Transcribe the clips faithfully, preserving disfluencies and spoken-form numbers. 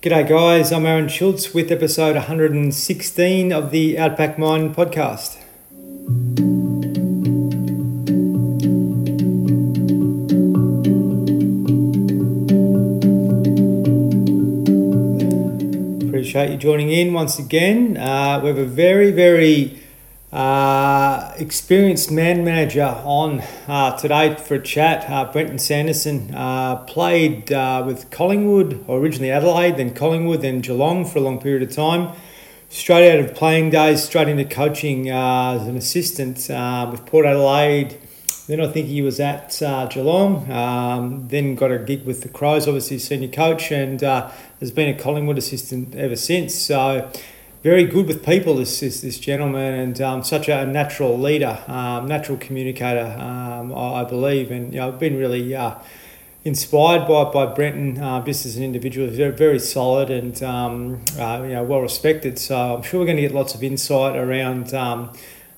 G'day guys, I'm Aaron Schultz with episode one hundred sixteen of the Outback Mind Podcast. Appreciate you joining in once again. Uh, we have a very, very uh, experienced man manager on uh, today for a chat. Uh, Brenton Sanderson uh, played uh, with Collingwood, or originally Adelaide, then Collingwood, then Geelong for a long period of time. Straight out of playing days, straight into coaching uh, as an assistant uh, with Port Adelaide. Then I think he was at uh, Geelong, um, then got a gig with the Crows, obviously senior coach, and uh, has been a Collingwood assistant ever since. So very good with people, this this, this gentleman, and um, such a natural leader, um, natural communicator, um, I, I believe. And you know, I've been really uh, inspired by by Brenton, uh, just as an individual. He's very, very solid and um, uh, you know, well respected. So I'm sure we're going to get lots of insight around Um,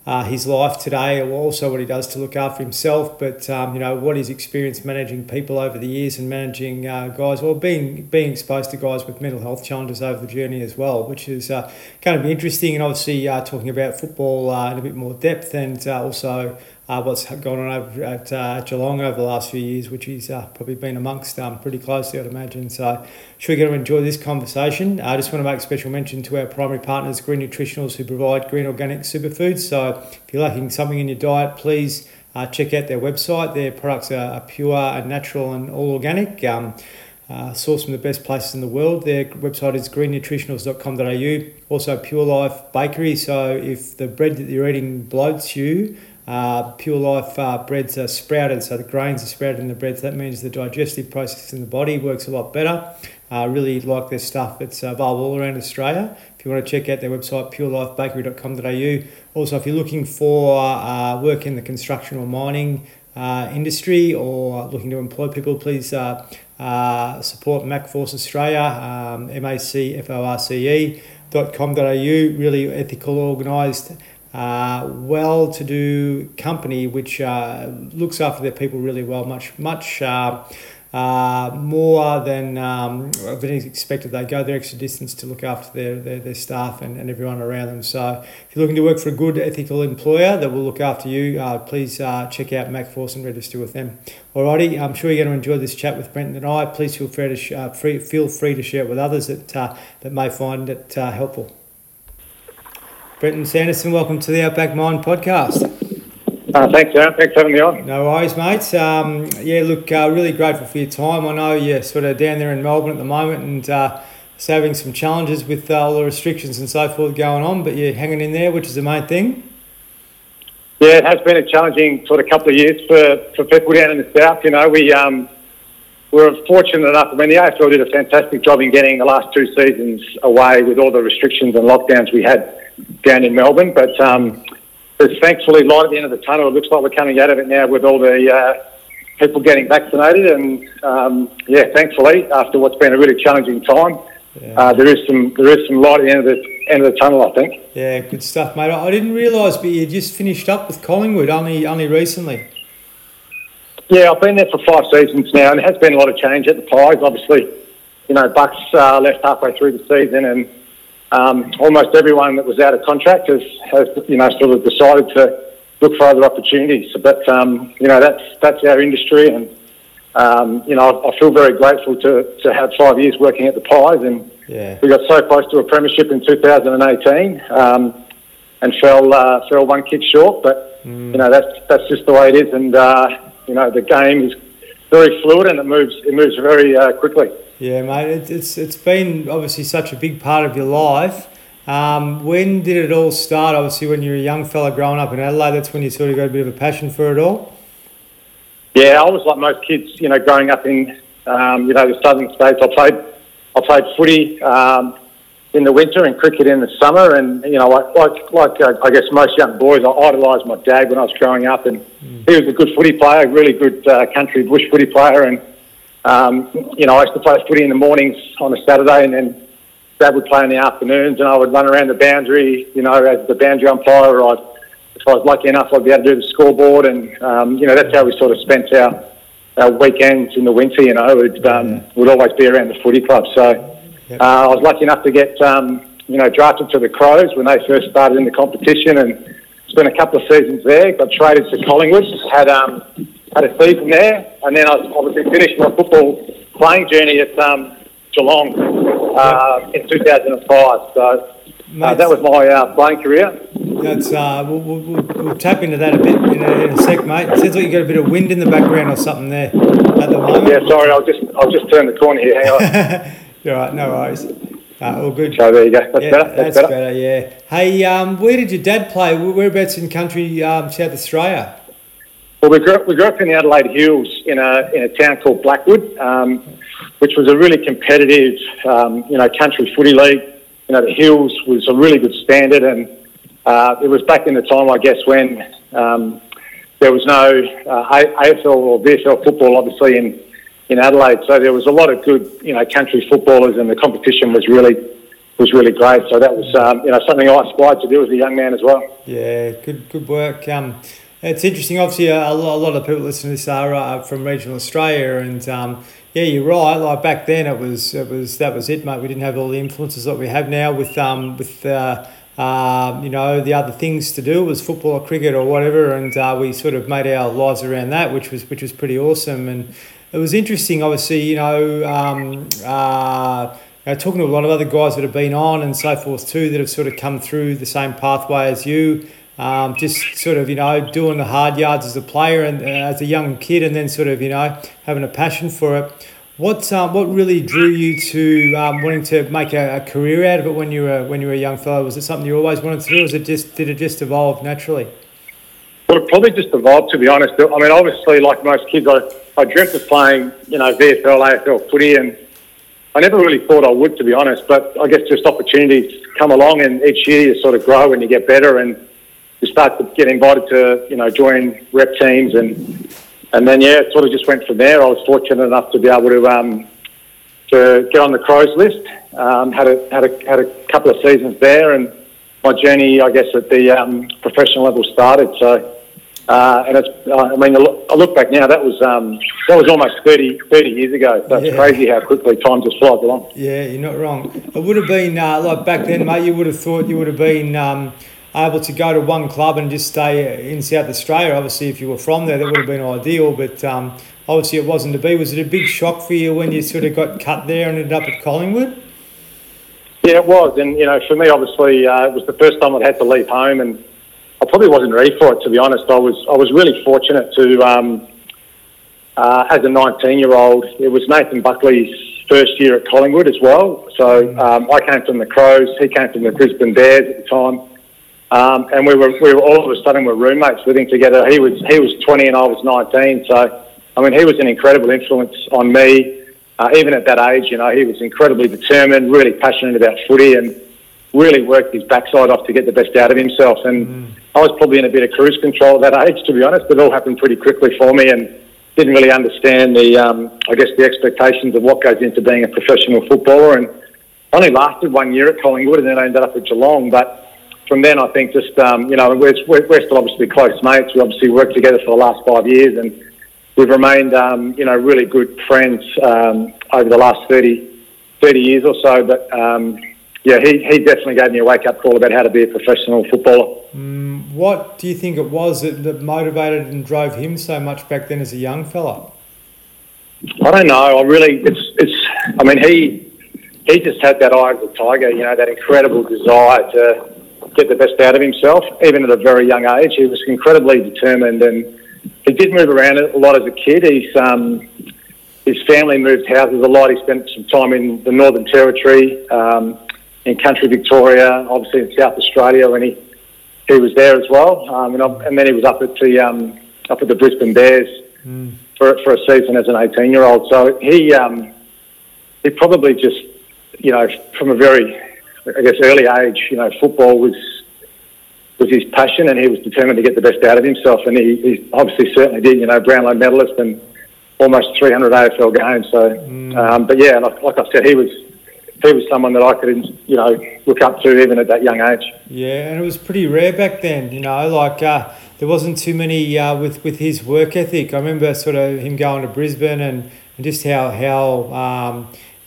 Uh, his life today, also what he does to look after himself, but um, you know, what he's experienced managing people over the years and managing uh, guys, or being being exposed to guys with mental health challenges over the journey as well, which is uh, going to be interesting. And obviously uh, talking about football uh, in a bit more depth, and uh, also uh, what's gone on over at uh, Geelong over the last few years, which he's uh, probably been amongst um, pretty closely, I'd imagine. So sure you're going to enjoy this conversation. I uh, just want to make special mention to our primary partners, Green Nutritionals, who provide green organic superfoods. So if you're lacking something in your diet, please uh, check out their website. Their products are, are pure and natural and all organic, um, uh, sourced from the best places in the world. Their website is green nutritionals dot com dot a u. Also, Pure Life Bakery. So if the bread that you're eating bloats you, uh, Pure Life uh, breads are sprouted. So the grains are sprouted in the bread. So that means the digestive process in the body works a lot better. I uh, really like their stuff. It's available all around Australia. If you want to check out their website, pure life bakery dot com dot a u. Also, if you're looking for uh, work in the construction or mining uh, industry, or looking to employ people, please uh, uh, support MacForce Australia, um, M A C F O R C E dot com dot a u. Really ethical, organised, uh, well-to-do company which uh, looks after their people really well, much, much uh, Uh, more than um, than expected. They go their extra distance to look after their, their, their staff and, and everyone around them. So if you're looking to work for a good ethical employer that will look after you, uh, please uh, check out MacForce and register with them. Alrighty, I'm sure you're going to enjoy this chat with Brenton and I. Please feel free to, sh- uh, free, feel free to share it with others that, uh, that may find it uh, helpful. Brenton Sanderson, welcome to the Outback Mind Podcast. Uh, thanks, Aaron. Thanks for having me on. No worries, mate. Um, yeah, look, uh, really grateful for your time. I know you're sort of down there in Melbourne at the moment and uh, having some challenges with uh, all the restrictions and so forth going on, but you're hanging in there, which is the main thing. Yeah, it has been a challenging sort of couple of years for, for people down in the south. You know, we um, were fortunate enough. I mean, the A F L did a fantastic job in getting the last two seasons away with all the restrictions and lockdowns we had down in Melbourne, but Um, there's thankfully light at the end of the tunnel. It looks like we're coming out of it now with all the uh, people getting vaccinated. And, um, yeah, thankfully, after what's been a really challenging time, yeah. uh, there is some there is some light at the end of the, end of the tunnel, I think. Yeah, good stuff, mate. I didn't realise, but you just finished up with Collingwood only only recently. Yeah, I've been there for five seasons now, and it has been a lot of change at the Pies. Obviously, you know, Bucks uh, left halfway through the season, and Um, almost everyone that was out of contract has, has, you know, sort of decided to look for other opportunities. But, um, you know, that's that's our industry, and, um, you know, I, I feel very grateful to, to have five years working at the Pies, and yeah. We got so close to a premiership in two thousand eighteen um, and fell uh, fell one kick short. But, mm. you know, that's that's just the way it is, and, uh, you know, the game is very fluid and it moves it moves very uh, quickly. Yeah, mate, it, it's it's been obviously such a big part of your life. Um, when did it all start? Obviously, when you were a young fella growing up in Adelaide, that's when you sort of got a bit of a passion for it all? Yeah, I was like most kids, you know, growing up in, um, you know, the southern states. I played I played footy um, in the winter and cricket in the summer. And, you know, like like, like uh, I guess most young boys, I idolised my dad when I was growing up. And mm. he was a good footy player, really good uh, country bush footy player, and Um, you know, I used to play footy in the mornings on a Saturday, and then Dad would play in the afternoons, and I would run around the boundary, you know, as the boundary umpire, or I'd, if I was lucky enough, I'd be able to do the scoreboard, and, um, you know, that's how we sort of spent our, our weekends in the winter, you know, it um, would always be around the footy club. So Yep. Uh, I was lucky enough to get um, you know drafted to the Crows when they first started in the competition, and spent a couple of seasons there. Got traded to Collingwood, had um, had a season there, and then I obviously finished my football playing journey at um, Geelong uh, in two thousand five. So uh, that was my uh, playing career. That's uh, we'll, we'll, we'll tap into that a bit in a, in a sec, mate. It sounds like you got a bit of wind in the background or something there at the moment. Yeah, sorry, I'll just I'll just turn the corner here. Hang on. You're right, no worries. Uh, all good. So there you go. That's yeah, better. That's, that's better. better. Yeah. Hey, um, where did your dad play? Whereabouts in country um, South Australia? Well, we grew up, we grew up in the Adelaide Hills in a in a town called Blackwood, um, which was a really competitive, um, you know, country footy league. You know, the Hills was a really good standard, and Uh, it was back in the time, I guess, when um, there was no uh, A F L or V F L football, obviously, in, in Adelaide. So there was a lot of good, you know, country footballers, and the competition was really was really great. So that was, um, you know, something I aspired to do as a young man as well. Yeah, good good work. Um, it's interesting. Obviously, a, a lot of people listening to this are uh, from regional Australia, and um, yeah, you're right. Like back then, it was it was that was it, mate. We didn't have all the influences that we have now with um with. Uh, Uh, you know, the other things to do was football or cricket or whatever, and uh, we sort of made our lives around that, which was which was pretty awesome. And it was interesting, obviously, you know, um, uh, you know, talking to a lot of other guys that have been on and so forth too, that have sort of come through the same pathway as you, um, just sort of, you know, doing the hard yards as a player and uh, as a young kid, and then sort of, you know, having a passion for it. What um, what really drew you to um, wanting to make a, a career out of it when you were when you were a young fellow? Was it something you always wanted to do, or was it just did it just evolve naturally? Well, it probably just evolved, to be honest. I mean, obviously, like most kids, I, I dreamt of playing, you know, V F L, A F L footy, and I never really thought I would, to be honest. But I guess just opportunities come along, and each year you sort of grow and you get better, and you start to get invited to, you know, join rep teams and. And then, yeah, it sort of just went from there. I was fortunate enough to be able to um, to get on the Crows list. Um, had a had a had a couple of seasons there, and my journey, I guess, at the um, professional level started. So, uh, and it's I mean, I look back now. That was um, that was almost thirty, thirty years ago. So yeah. It's crazy how quickly time just flies along. Yeah, you're not wrong. It would have been uh, like back then, mate. You would have thought you would have been. Um, able to go to one club and just stay in South Australia. Obviously, if you were from there, that would have been ideal, but um, obviously it wasn't to be. Was it a big shock for you when you sort of got cut there and ended up at Collingwood? Yeah, it was, and, you know, for me, obviously, uh, it was the first time I'd had to leave home, and I probably wasn't ready for it, to be honest. I was I was really fortunate to, um, uh, as a nineteen-year-old, it was Nathan Buckley's first year at Collingwood as well, so um, I came from the Crows, he came from the Brisbane Bears at the time. Um, and we were we were all of a sudden were roommates living together. He was he was twenty and I was nineteen. So I mean, he was an incredible influence on me, uh, even at that age. You know, he was incredibly determined, really passionate about footy, and really worked his backside off to get the best out of himself. And mm. I was probably in a bit of cruise control at that age, to be honest. But it all happened pretty quickly for me, and didn't really understand the um, I guess the expectations of what goes into being a professional footballer. And only lasted one year at Collingwood, and then I ended up at Geelong, but. From then, I think just, um, you know, we're, we're still obviously close mates. We obviously worked together for the last five years and we've remained, um, you know, really good friends um, over the last thirty, thirty years or so. But, um, yeah, he, he definitely gave me a wake-up call about how to be a professional footballer. Mm, what do you think it was that, that motivated and drove him so much back then as a young fella? I don't know. I really, it's, it's I mean, he, he just had that eye of the tiger, you know, that incredible desire to... get the best out of himself, even at a very young age. He was incredibly determined, and he did move around a lot as a kid. He's, um, his family moved houses a lot. He spent some time in the Northern Territory, um, in country Victoria, obviously in South Australia when he he was there as well. Um, and, and then he was up at the um, up at the Brisbane Bears mm. for for a season as an eighteen-year-old. So he um, he probably just, you know, from a very I guess early age, you know, football was was his passion, and he was determined to get the best out of himself, and he, he obviously certainly did. You know, Brownlow medalist and almost three hundred A F L games. So, mm. um, but yeah, like, like I said, he was he was someone that I could, you know, look up to even at that young age. Yeah, and it was pretty rare back then. You know, like uh, there wasn't too many uh, with with his work ethic. I remember sort of him going to Brisbane and, and just how how. Um,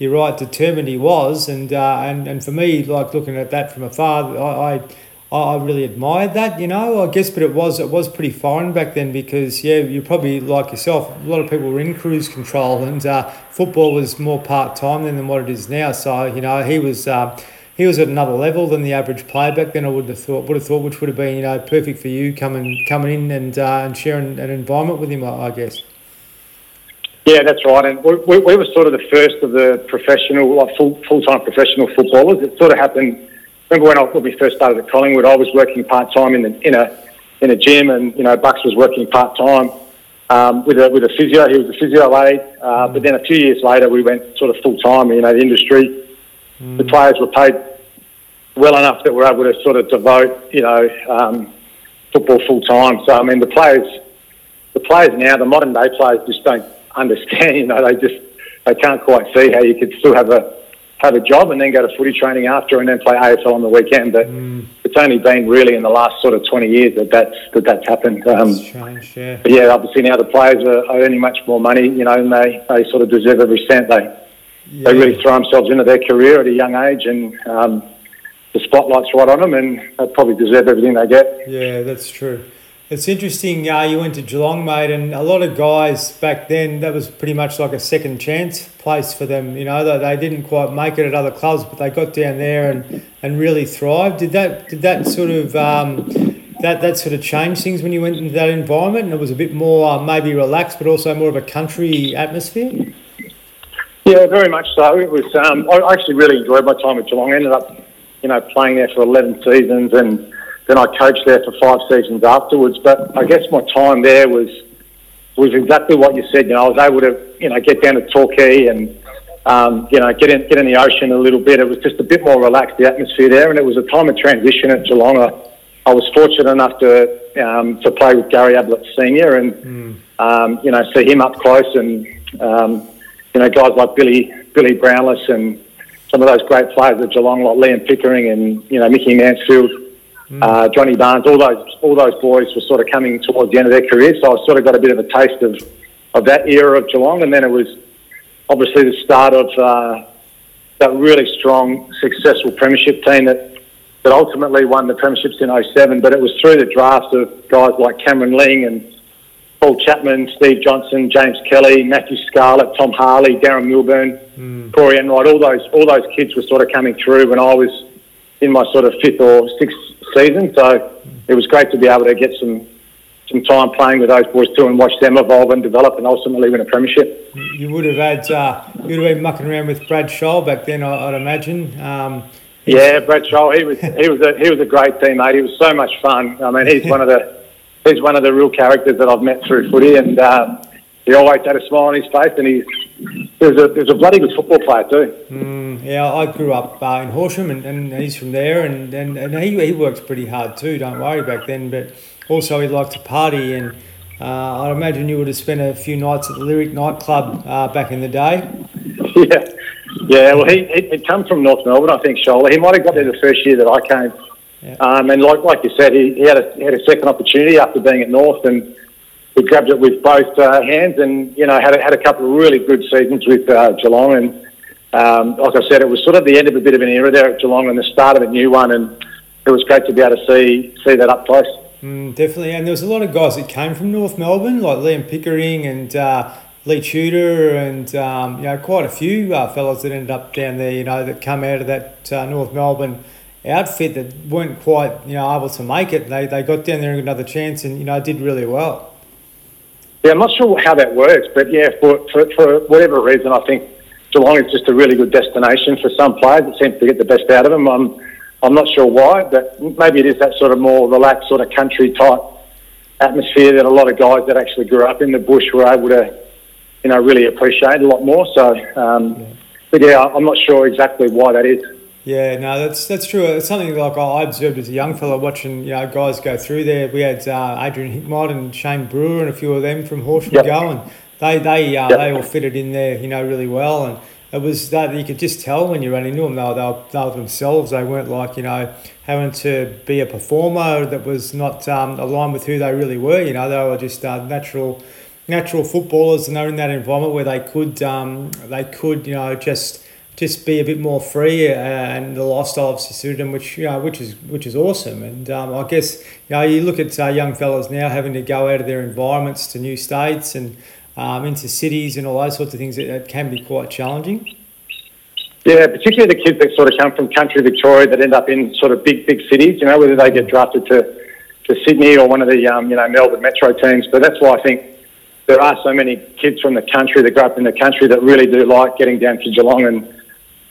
you're right, determined he was. And uh, and, and for me, like, looking at that from afar, I, I I really admired that, you know, I guess, but it was it was pretty foreign back then because, yeah, you probably, like yourself, a lot of people were in cruise control, and uh, football was more part-time then than what it is now. So, you know, he was uh, he was at another level than the average player back then, I would have thought, would have thought, which would have been, you know, perfect for you coming coming in and uh, and sharing an environment with him, I guess. Yeah, that's right. And we, we, we were sort of the first of the professional, like full, full-time professional footballers. It sort of happened... Remember when I when we first started at Collingwood, I was working part time in the, in a in a gym, and you know Bucks was working part time um, with a with a physio. He was a physio aide, uh, but then a few years later, we went sort of full time. You know, the industry, mm. the players were paid well enough that we were able to sort of devote you know um, football full time. So I mean, the players, the players now, the modern day players just don't understand. You know, they just they can't quite see how you could still have a have a job and then go to footy training after and then play A F L on the weekend. But mm. it's only been really in the last sort of twenty years that that's, that that's happened. Um, that's strange, yeah. But yeah, obviously now the players are, are earning much more money, you know, and they, they sort of deserve every cent. They yeah. they really throw themselves into their career at a young age, and um, the spotlight's right on them, and they probably deserve everything they get. Yeah, that's true. It's interesting, uh, you went to Geelong, mate, and a lot of guys back then, that was pretty much like a second chance place for them. You know, they, they didn't quite make it at other clubs, but they got down there and, and really thrived. Did that did that sort of um, that that sort of change things when you went into that environment, and it was a bit more uh, maybe relaxed, but also more of a country atmosphere? Yeah, very much so. It was. Um, I actually really enjoyed my time at Geelong. I ended up, you know, playing there for eleven seasons and. Then I coached there for five seasons afterwards. But I guess my time there was was exactly what you said. You know, I was able to, you know, get down to Torquay and, um, you know, get in get in the ocean a little bit. It was just a bit more relaxed, the atmosphere there. And it was a time of transition at Geelong. I, I was fortunate enough to um, to play with Gary Ablett Senior and, mm. um, you know, see him up close. And, um, you know, guys like Billy Billy Brownless and some of those great players at Geelong, like Liam Pickering and, you know, Mickey Mansfield. Uh, Johnny Barnes, all those all those boys were sort of coming towards the end of their career, so I sort of got a bit of a taste of, of that era of Geelong, and then it was obviously the start of uh, that really strong, successful premiership team that, that ultimately won the premierships in oh seven, but it was through the drafts of guys like Cameron Ling and Paul Chapman, Steve Johnson, James Kelly, Matthew Scarlett, Tom Harley, Darren Milburn, mm. Corey Enright, all those, all those kids were sort of coming through when I was in my sort of fifth or sixth season, so it was great to be able to get some some time playing with those boys too and watch them evolve and develop and ultimately win a premiership. You would have had uh, you'd have been mucking around with Brad Scholl back then, I, I'd imagine. Um, yeah, Brad Scholl, he was he was a he was a great teammate. He was so much fun. I mean, he's one of the he's one of the real characters that I've met through footy, and uh, he always had a smile on his face, and he's he was a he was a bloody good football player too. Mm. Yeah, I grew up uh, in Horsham, and, and he's from there, and, and, and he he works pretty hard too, don't worry, back then, but also he liked to party, and uh, I'd imagine you would have spent a few nights at the Lyric nightclub uh, back in the day. Yeah, yeah. Well, he, he'd come from North Melbourne, I think, Shola. He might have got there the first year that I came, yeah. um, and like like you said, he, he, had a, he had a second opportunity after being at North, and we grabbed it with both uh, hands, and, you know, had a, had a couple of really good seasons with uh, Geelong, and Um, like I said, it was sort of the end of a bit of an era there at Geelong and the start of a new one, and it was great to be able to see see that up close. Mm, definitely, and there was a lot of guys that came from North Melbourne, like Liam Pickering and uh, Lee Tudor, and um, you know, quite a few uh, fellas that ended up down there, you know, that come out of that uh, North Melbourne outfit that weren't quite, you know, able to make it. They they got down there and got another chance, and, you know, did really well. Yeah, I'm not sure how that works, but yeah, for for, for whatever reason, I think Geelong is just a really good destination for some players. It seems to get the best out of them. I'm, I'm not sure why, but maybe it is that sort of more relaxed sort of country-type atmosphere that a lot of guys that actually grew up in the bush were able to, you know, really appreciate a lot more. So, um, yeah. But yeah, I'm not sure exactly why that is. Yeah, no, that's that's true. It's something like I observed as a young fella watching, you know, guys go through there. We had uh, Adrian Hickmott and Shane Brewer and a few of them from Horsham yep. going. They they uh, yep. they all fitted in there, you know, really well, and it was that you could just tell when you ran into them. They were, they were, they were themselves. They weren't like, you know, having to be a performer that was not um, aligned with who they really were. You know, they were just uh, natural natural footballers, and they were in that environment where they could um, they could you know just just be a bit more free, uh, and the lifestyle obviously suited them, which you know, which is which is awesome. And um, I guess you know, you look at uh, young fellas now having to go out of their environments to new states and um, into cities and all those sorts of things. It, it can be quite challenging. Yeah, particularly the kids that sort of come from country Victoria that end up in sort of big, big cities. You know, whether they get drafted to to Sydney or one of the um, you know Melbourne metro teams. But that's why I think there are so many kids from the country that grow up in the country that really do like getting down to Geelong, and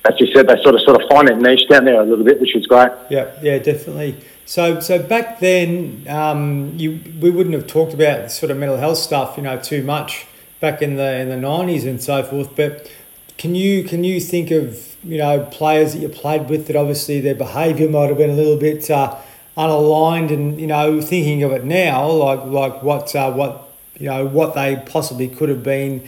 as you said, they sort of sort of find their niche down there a little bit, which is great. Yeah, yeah, definitely. So, so back then, um, you we wouldn't have talked about sort of mental health stuff, you know, too much back in the in the nineties and so forth. But can you can you think of you know players that you played with that obviously their behaviour might have been a little bit uh, unaligned, and you know thinking of it now, like like what uh, what. you know, what they possibly could have been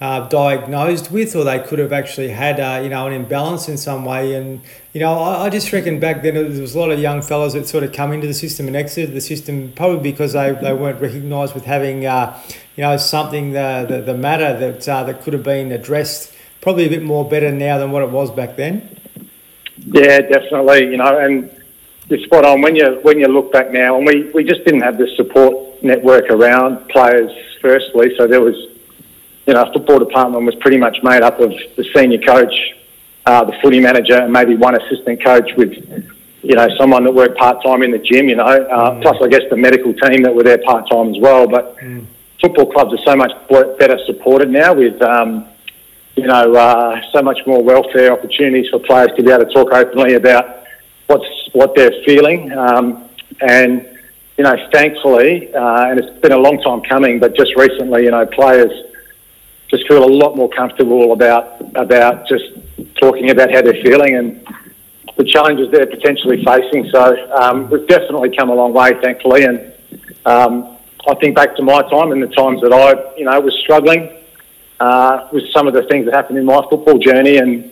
uh, diagnosed with, or they could have actually had, uh, you know, an imbalance in some way. And, you know, I, I just reckon back then there was a lot of young fellas that sort of come into the system and exited the system probably because they, they weren't recognised with having, uh, you know, something, the, the, the matter that uh, that could have been addressed probably a bit more better now than what it was back then. Yeah, definitely, you know, and you're spot on. When you, when you look back now, and we, we just didn't have the support network around players firstly, so there was, you know, a football department was pretty much made up of the senior coach, uh, the footy manager, and maybe one assistant coach with, you know, someone that worked part-time in the gym, you know, uh, mm. plus I guess the medical team that were there part-time as well. But mm. football clubs are so much better supported now with, um, you know, uh, so much more welfare opportunities for players to be able to talk openly about what's what they're feeling, um, and you know, thankfully, uh, and it's been a long time coming, but just recently, you know, players just feel a lot more comfortable about about just talking about how they're feeling and the challenges they're potentially facing. So um, we've definitely come a long way, thankfully. And um, I think back to my time and the times that I, you know, was struggling uh, with some of the things that happened in my football journey, and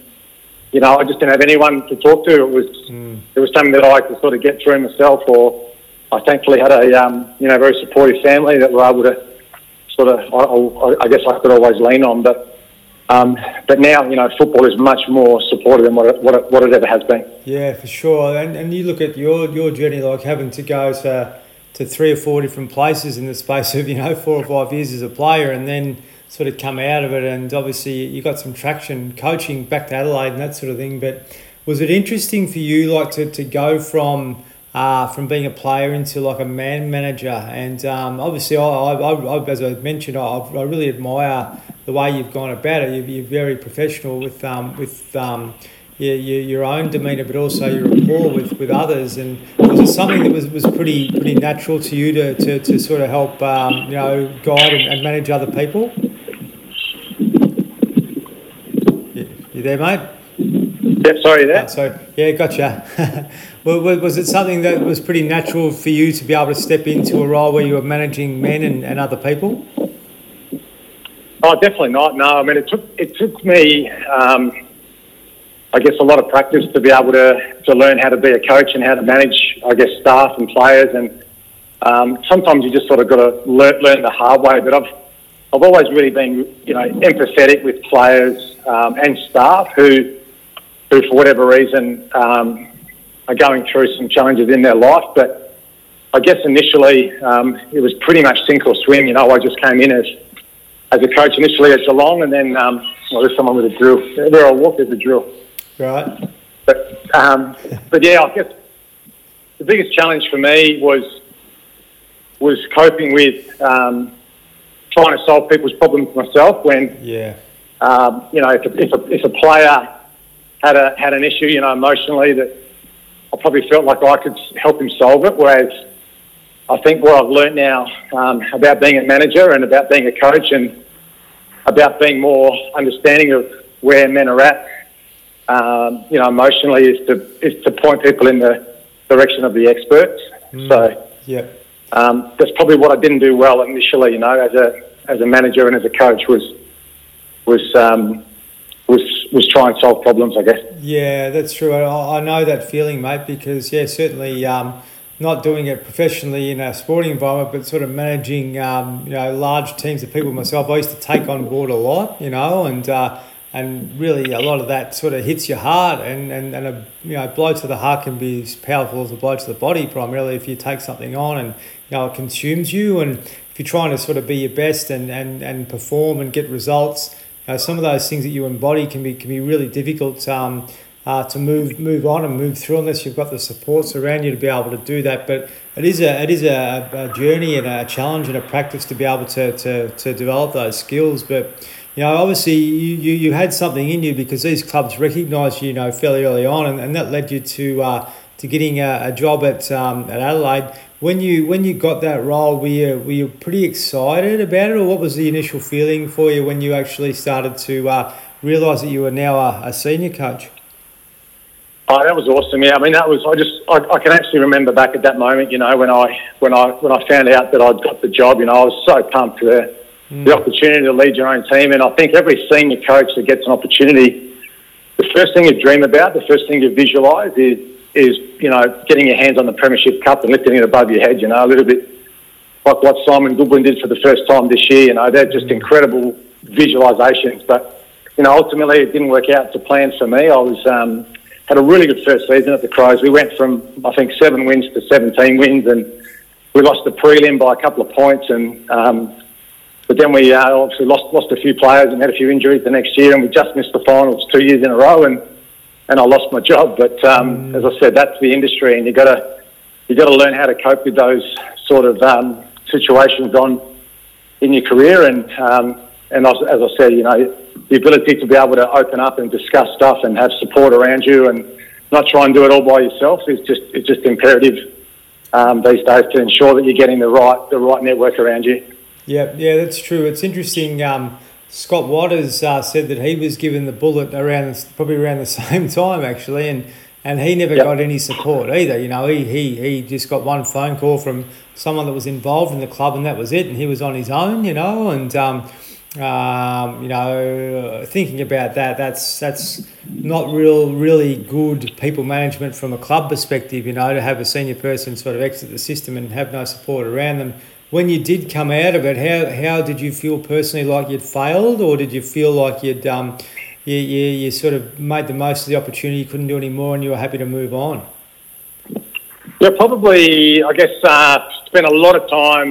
you know, I just didn't have anyone to talk to. It was mm. it was something that I could sort of get through myself, or I thankfully had a um, you know very supportive family that were able to sort of I, I, I guess I could always lean on, but um, but now you know football is much more supportive than what it, what it, what it ever has been. Yeah, for sure. And and you look at your your journey, like having to go to to three or four different places in the space of you know four or five years as a player, and then sort of come out of it, and obviously you got some traction coaching back to Adelaide and that sort of thing. But was it interesting for you, like to, to go from Uh, from being a player into like a man manager? And um, obviously, I, I, I, as I mentioned, I, I really admire the way you've gone about it. You're, you're very professional with um, with um, your, your own demeanour, but also your rapport with, with others. And was it something that was, was pretty pretty natural to you to, to, to sort of help um, you know guide and, and manage other people? You, you there, mate? Yeah, sorry, there. Oh, sorry, yeah, gotcha. Well, was it something that was pretty natural for you to be able to step into a role where you were managing men and, and other people? Oh, definitely not. No, I mean it took it took me, um, I guess, a lot of practice to be able to to learn how to be a coach and how to manage, I guess, staff and players. And um, sometimes you just sort of got to learn, learn the hard way. But I've I've always really been, you know, empathetic with players um, and staff who. who for whatever reason um, are going through some challenges in their life. But I guess initially um, it was pretty much sink or swim. You know, I just came in as as a coach initially at Geelong, and then um, well, there's someone with a drill. Where I walk, there's a drill. Right. But um, but yeah, I guess the biggest challenge for me was was coping with um, trying to solve people's problems myself. When yeah, um, you know, if a, if a, if a player had a had an issue, you know, emotionally, that I probably felt like I could help him solve it. Whereas I think what I've learned now um, about being a manager and about being a coach and about being more understanding of where men are at, um, you know, emotionally, is to is to point people in the direction of the experts. Mm, so yeah, um, that's probably what I didn't do well initially, you know, as a as a manager and as a coach was was. Um, was was try and solve problems, I guess. Yeah, that's true. I, I know that feeling, mate, because, yeah, certainly um, not doing it professionally in a sporting environment, but sort of managing, um, you know, large teams of people myself, I used to take on board a lot, you know, and uh, And really, a lot of that sort of hits your heart, and, and, and a you know, blow to the heart can be as powerful as a blow to the body, primarily if you take something on and you know it consumes you. And if you're trying to sort of be your best and, and, and perform and get results, you know, some of those things that you embody can be can be really difficult um, uh, to move move on and move through unless you've got the supports around you to be able to do that. But it is a it is a, a journey and a challenge and a practice to be able to to, to develop those skills, but. You know, obviously you, you, you had something in you because these clubs recognised you, you know, fairly early on, and, and that led you to uh, to getting a, a job at um, at Adelaide. When you when you got that role, were you were you pretty excited about it, or what was the initial feeling for you when you actually started to uh, realise that you were now a, a senior coach? Oh, that was awesome! Yeah, I mean, that was I just I, I can actually remember back at that moment, you know, when I when I when I found out that I'd got the job, you know, I was so pumped for that. The opportunity to lead your own team, and I think every senior coach that gets an opportunity, the first thing you dream about, the first thing you visualise is, is you know, getting your hands on the Premiership Cup and lifting it above your head, you know, a little bit like what Simon Goodwin did for the first time this year, you know, they're just incredible visualisations. But, you know, ultimately it didn't work out to plan for me. I was um, had a really good first season at the Crows. We went from, I think, seven wins to seventeen wins, and we lost the prelim by a couple of points, and... Um, But then we uh, obviously lost lost a few players and had a few injuries the next year, and we just missed the finals two years in a row, and, and I lost my job. But um, mm. as I said, that's the industry, and you gotta you gotta learn how to cope with those sort of um, situations on in your career. And um, and as, as I said, you know, the ability to be able to open up and discuss stuff and have support around you, and not try and do it all by yourself is just it's just imperative um, these days to ensure that you're getting the right the right network around you. Yeah, yeah, that's true. It's interesting. Um, Scott Waters uh, said that he was given the bullet around probably around the same time actually, and, and he never yep. got any support either. You know, he, he he just got one phone call from someone that was involved in the club, and that was it. And he was on his own, you know. And um, um, you know, thinking about that, that's that's not real, really good people management from a club perspective. You know, to have a senior person sort of exit the system and have no support around them. When you did come out of it, how, how did you feel personally, like you'd failed, or did you feel like you'd um you, you you sort of made the most of the opportunity, you couldn't do any more, and you were happy to move on? Yeah, probably. I guess uh, spent a lot of time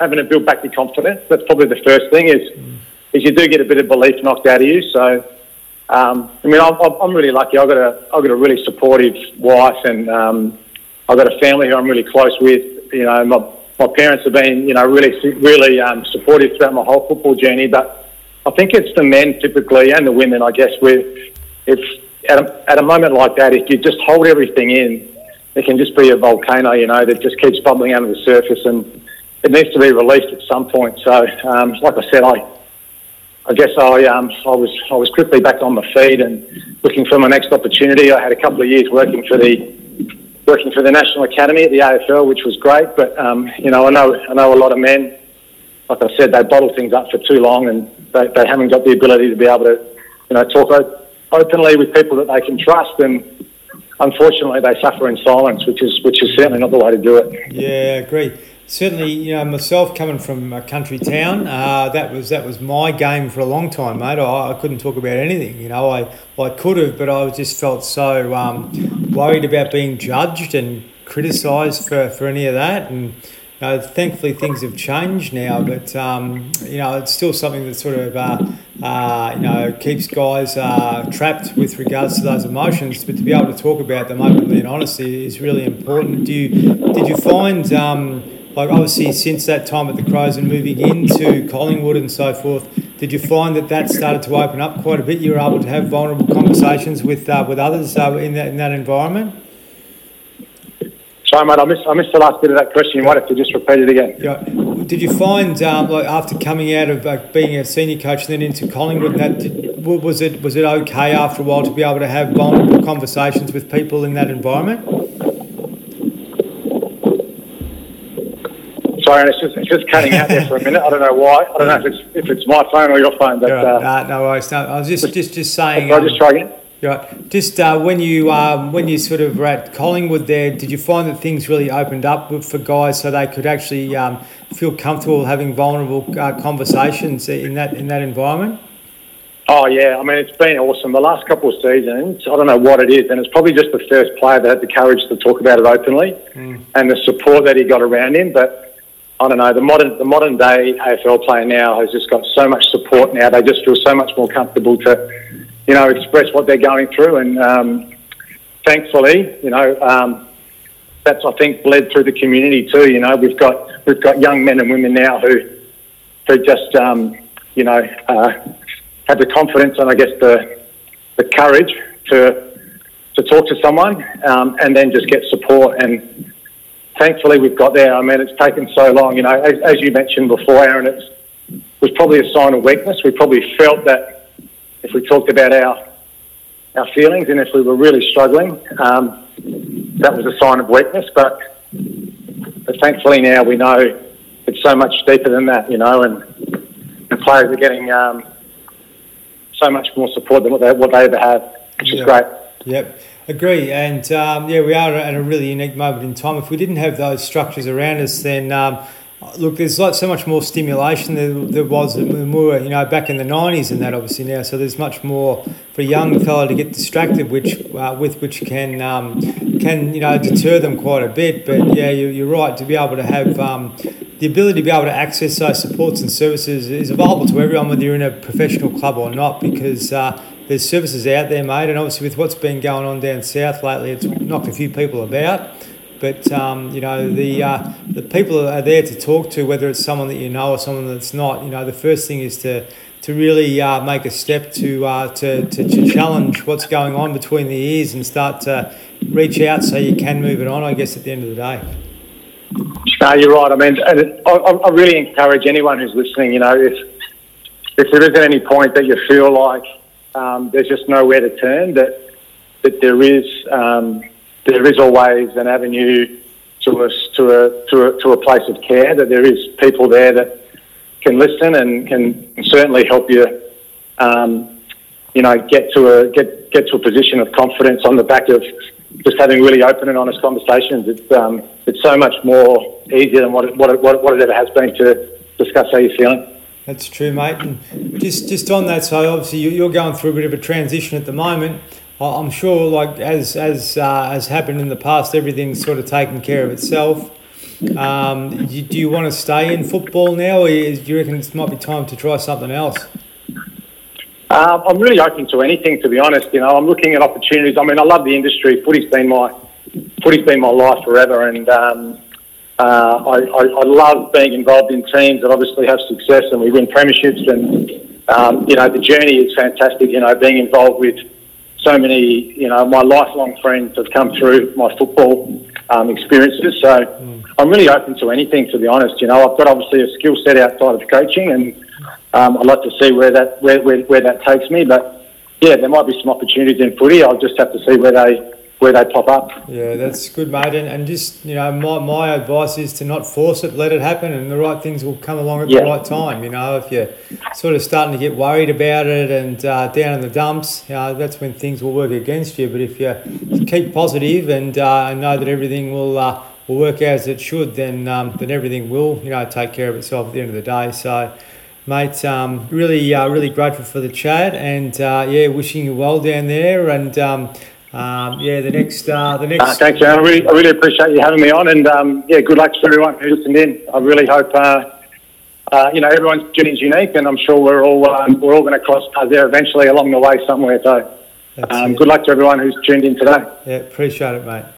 having to build back your confidence. That's probably the first thing is mm. is you do get a bit of belief knocked out of you. So um, I mean, I'm I'm really lucky. I've got a I've got a really supportive wife, and um, I've got a family who I'm really close with. You know, my My parents have been, you know, really, really um, supportive throughout my whole football journey. But I think it's the men typically, and the women, I guess, where it's at a, at a moment like that, if you just hold everything in, it can just be a volcano, you know, that just keeps bubbling under the surface, and it needs to be released at some point. So, um, like I said, I, I guess I, um, I was, I was quickly back on my feet and looking for my next opportunity. I had a couple of years working for the. working for the National Academy at the A F L, which was great, but um, you know, I know I know a lot of men, like I said, they bottle things up for too long, and they, they haven't got the ability to be able to, you know, talk op- openly with people that they can trust, and unfortunately, they suffer in silence, which is which is certainly not the way to do it. Yeah, I agree. Certainly, you know, myself coming from a country town, uh, that was that was my game for a long time, mate. I, I couldn't talk about anything, you know. I, I could have, but I just felt so um, worried about being judged and criticised for, for any of that. And you know, thankfully, things have changed now. But um, you know, it's still something that sort of uh, uh, you know keeps guys uh, trapped with regards to those emotions. But to be able to talk about them openly and honestly is really important. Do you did you find? Um, Like obviously, since that time at the Crows and moving into Collingwood and so forth, did you find that that started to open up quite a bit? You were able to have vulnerable conversations with uh, with others uh, in that in that environment. Sorry, mate, I missed I missed the last bit of that question. You might have to just repeat it again. Yeah. Did you find um, like after coming out of uh, being a senior coach and then into Collingwood, that did, was it was it okay after a while to be able to have vulnerable conversations with people in that environment? Sorry, it's just, it's just cutting out there for a minute. I don't know why. I don't know if it's if it's my phone or your phone. But, right. uh, no, no worries. No, I was just just, just saying. I'll um, just try again. Right. Just uh, when you um, when you sort of were at Collingwood there, did you find that things really opened up for guys so they could actually um, feel comfortable having vulnerable uh, conversations in that in that environment? Oh, yeah. I mean, it's been awesome. The last couple of seasons, I don't know what it is, and it's probably just the first player that had the courage to talk about it openly mm. and the support that he got around him. But I don't know, the modern the modern day A F L player now has just got so much support now. They just feel so much more comfortable to, you know, express what they're going through. And um, thankfully, you know, um, that's, I think, bled through the community too. You know, we've got, we've got young men and women now who, who just, um, you know... Uh, had the confidence and I guess the the courage to to talk to someone um, and then just get support. And thankfully we've got there. I mean, it's taken so long. You know, as, as you mentioned before, Aaron, it was probably a sign of weakness. We probably felt that if we talked about our our feelings and if we were really struggling, um, that was a sign of weakness. But, but thankfully now we know it's so much deeper than that, you know, and the players are getting... Um, so much more support than what they, what they ever have, which yeah. is great. Yep, agree. And, um, yeah, we are at a really unique moment in time. If we didn't have those structures around us, then, um, look, there's like so much more stimulation than there was when we were, you know, back in the nineties and that obviously now. So there's much more for a young fellow to get distracted, which uh, with which can, um, can you know, deter them quite a bit. But, yeah, you, you're right, to be able to have... Um, the ability to be able to access those supports and services is available to everyone, whether you're in a professional club or not, because uh, there's services out there, mate. And obviously with what's been going on down south lately, it's knocked a few people about. But, um, you know, the uh, the people are there to talk to, whether it's someone that you know or someone that's not. You know, the first thing is to to really uh, make a step to, uh, to, to, to challenge what's going on between the ears and start to reach out so you can move it on, I guess, at the end of the day. No, you're right. I mean, I, I really encourage anyone who's listening, you know, if if there isn't any point that you feel like um, there's just nowhere to turn, that that there is um, there is always an avenue to a, to, a, to, a, to a place of care, that there is people there that can listen and can certainly help you, um, you know, get to a get, get to a position of confidence on the back of just having really open and honest conversations. It's um, it's so much more easier than what it, what it, what it ever has been to discuss how you're feeling. That's true, mate. And just just on that, so obviously you're going through a bit of a transition at the moment. I'm sure, like as as uh, has happened in the past, everything's sort of taken care of itself. Um, do you, do you want to stay in football now, or do you reckon it might be time to try something else? Um, I'm really open to anything, to be honest. You know, I'm looking at opportunities. I mean, I love the industry. Footy's been my footy's been my life forever, and um, uh, I, I, I love being involved in teams that obviously have success and we win premierships. And um, you know, the journey is fantastic. You know, being involved with so many, you know, my lifelong friends have come through my football um, experiences. So mm. I'm really open to anything, to be honest. You know, I've got obviously a skill set outside of coaching and. Um, I'd like to see where that where, where where that takes me, but yeah, there might be some opportunities in footy. I'll just have to see where they where they pop up. Yeah, that's good, mate. And, and just you know, my my advice is to not force it, let it happen, and the right things will come along at yeah. the right time. You know, if you're sort of starting to get worried about it and uh, down in the dumps, uh, that's when things will work against you. But if you keep positive and uh, know that everything will uh, will work as it should, then um, then everything will you know take care of itself at the end of the day. So. Mate, um, really, uh, really grateful for the chat, and uh, yeah, wishing you well down there. And um, um, yeah, the next, uh, the next. Uh, thanks, Aaron. I really, I really appreciate you having me on, and um, yeah, good luck to everyone who listened in. I really hope uh, uh, you know everyone's journey is unique, and I'm sure we're all uh, we're all going to cross paths there eventually along the way somewhere. So, um, good luck to everyone who's tuned in today. Yeah, appreciate it, mate.